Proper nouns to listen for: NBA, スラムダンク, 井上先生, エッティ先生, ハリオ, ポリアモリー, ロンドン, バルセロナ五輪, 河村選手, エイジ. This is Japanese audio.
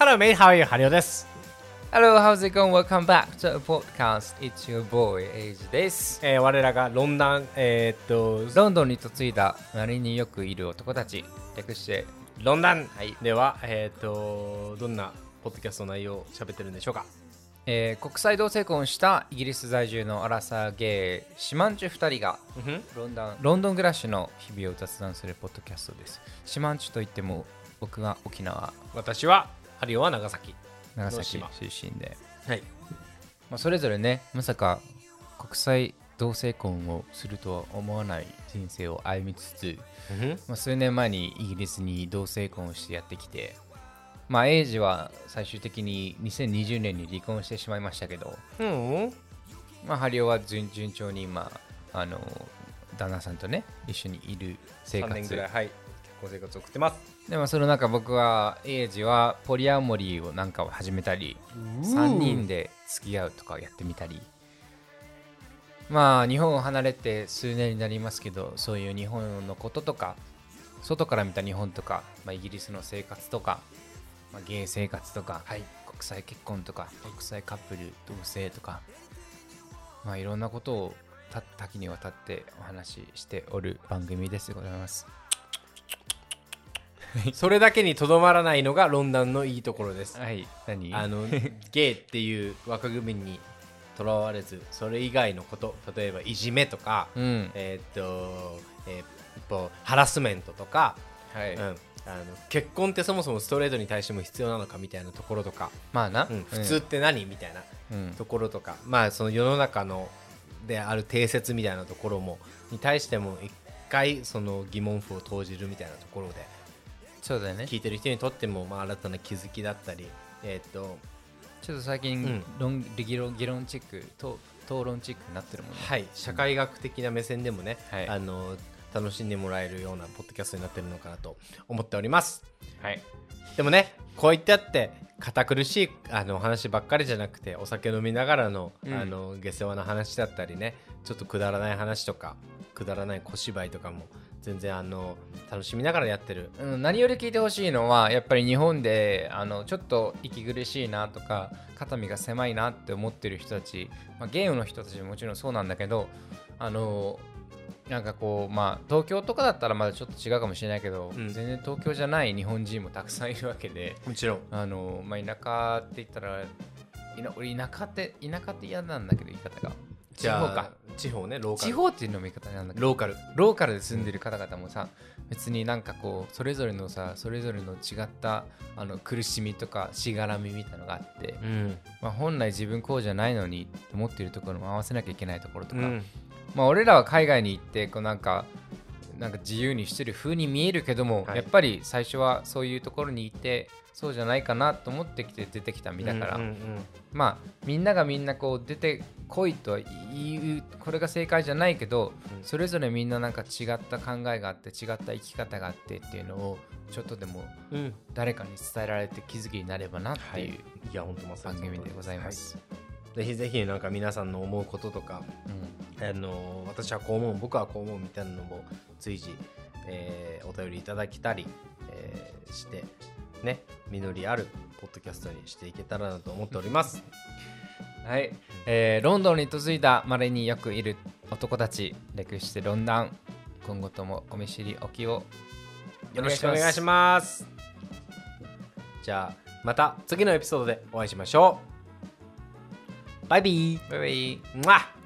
Hello mate, how are you? ハリオです。Hello, how's it going? Welcome back to a podcast. It's your boy, Age です。我らがロンドンに嫁いだ隣によくいる男たち、略してロンダンでは、どんなポッドキャストの内容を喋ってるんでしょうか。国際同性婚したイギリス在住のアラサーゲイシマンチュ2人がロンドン暮らしの日々を雑談するポッドキャストです。シマンチュといっても僕は沖縄、私はハリオは長崎出身で、はいまあ、それぞれね、まさか国際同性婚をするとは思わない人生を歩みつつ、まあ、数年前にイギリスに同性婚をしてやってきて、まあ、エイジは最終的に2020年に離婚してしまいましたけど、まあ、ハリオは順調に、まあ、旦那さんとね一緒にいる生活3年ぐらい、はい、結婚生活を送ってます。でもその中僕はエイジはポリアモリーをなんかを始めたり3人で付き合うとかやってみたり、まあ日本を離れて数年になりますけど、そういう日本のこととか外から見た日本とか、まあ、イギリスの生活とかまあ、ゲイ生活とか、はい、国際結婚とか、はい、国際カップル同性とか、まあ、いろんなことを多岐にわたってお話ししておる番組ですございますそれだけにとどまらないのがロンダンのいいところです、はい、何ゲイっていう枠組みにとらわれず、それ以外のこと、例えばいじめとか、ハラスメントとか、はいうん結婚ってそもそもストレートに対しても必要なのかみたいなところとか、まあな普通って何みたいなところとか、まあその世の中のである定説みたいなところもに対しても一回その疑問符を投じるみたいなところで、そうだね、聞いてる人にとってもまあ新たな気づきだったり、ちょっと最近議論チックと討論チックになってるもんね、はい、社会学的な目線でもね、はい、楽しんでもらえるようなポッドキャストになってるのかなと思っております、はい、でもね、こう言ってあって堅苦しいお話ばっかりじゃなくて、お酒飲みながらの、下世話な話だったりね、ちょっとくだらない話とかくだらない小芝居とかも全然楽しみながらやってる、うん、何より聞いてほしいのはやっぱり日本でちょっと息苦しいなとか肩身が狭いなって思ってる人たち、まあ、ゲームの人たちももちろんそうなんだけど、なんかこうまあ東京とかだったらまだちょっと違うかもしれないけど、全然東京じゃない日本人もたくさんいるわけで、もちろんまあ田舎って言ったら俺田舎って嫌なんだけど、言い方が地方か、地方ね、ローカル地方っていうのも言い方なんだけど、ローカルで住んでる方々もさ、別になんかこうそれぞれの違った苦しみとかしがらみみたいなのがあって、まあ本来自分こうじゃないのにって思ってるところも合わせなきゃいけないところとか、まあ、俺らは海外に行ってこうなんか自由にしてる風に見えるけども、はい、やっぱり最初はそういうところにいてそうじゃないかなと思ってきて出てきた身だから、まあみんながみんなこう出てこいとは言うこれが正解じゃないけど、それぞれみんななんか違った考えがあって違った生き方があってっていうのをちょっとでも誰かに伝えられて気づきになればなっていう番組でございます、はい、ぜひぜひなんか皆さんの思うこととか、私はこう思う、僕はこう思うみたいなのも随時、お便りいただきたり、してね、実りあるポッドキャストにしていけたらなと思っておりますはい、ロンドンに嫁いだ稀によくいる男たち、略してロンダン、今後ともお見知りおきをよろしくお願いします。じゃあまた次のエピソードでお会いしましょう。バイビー。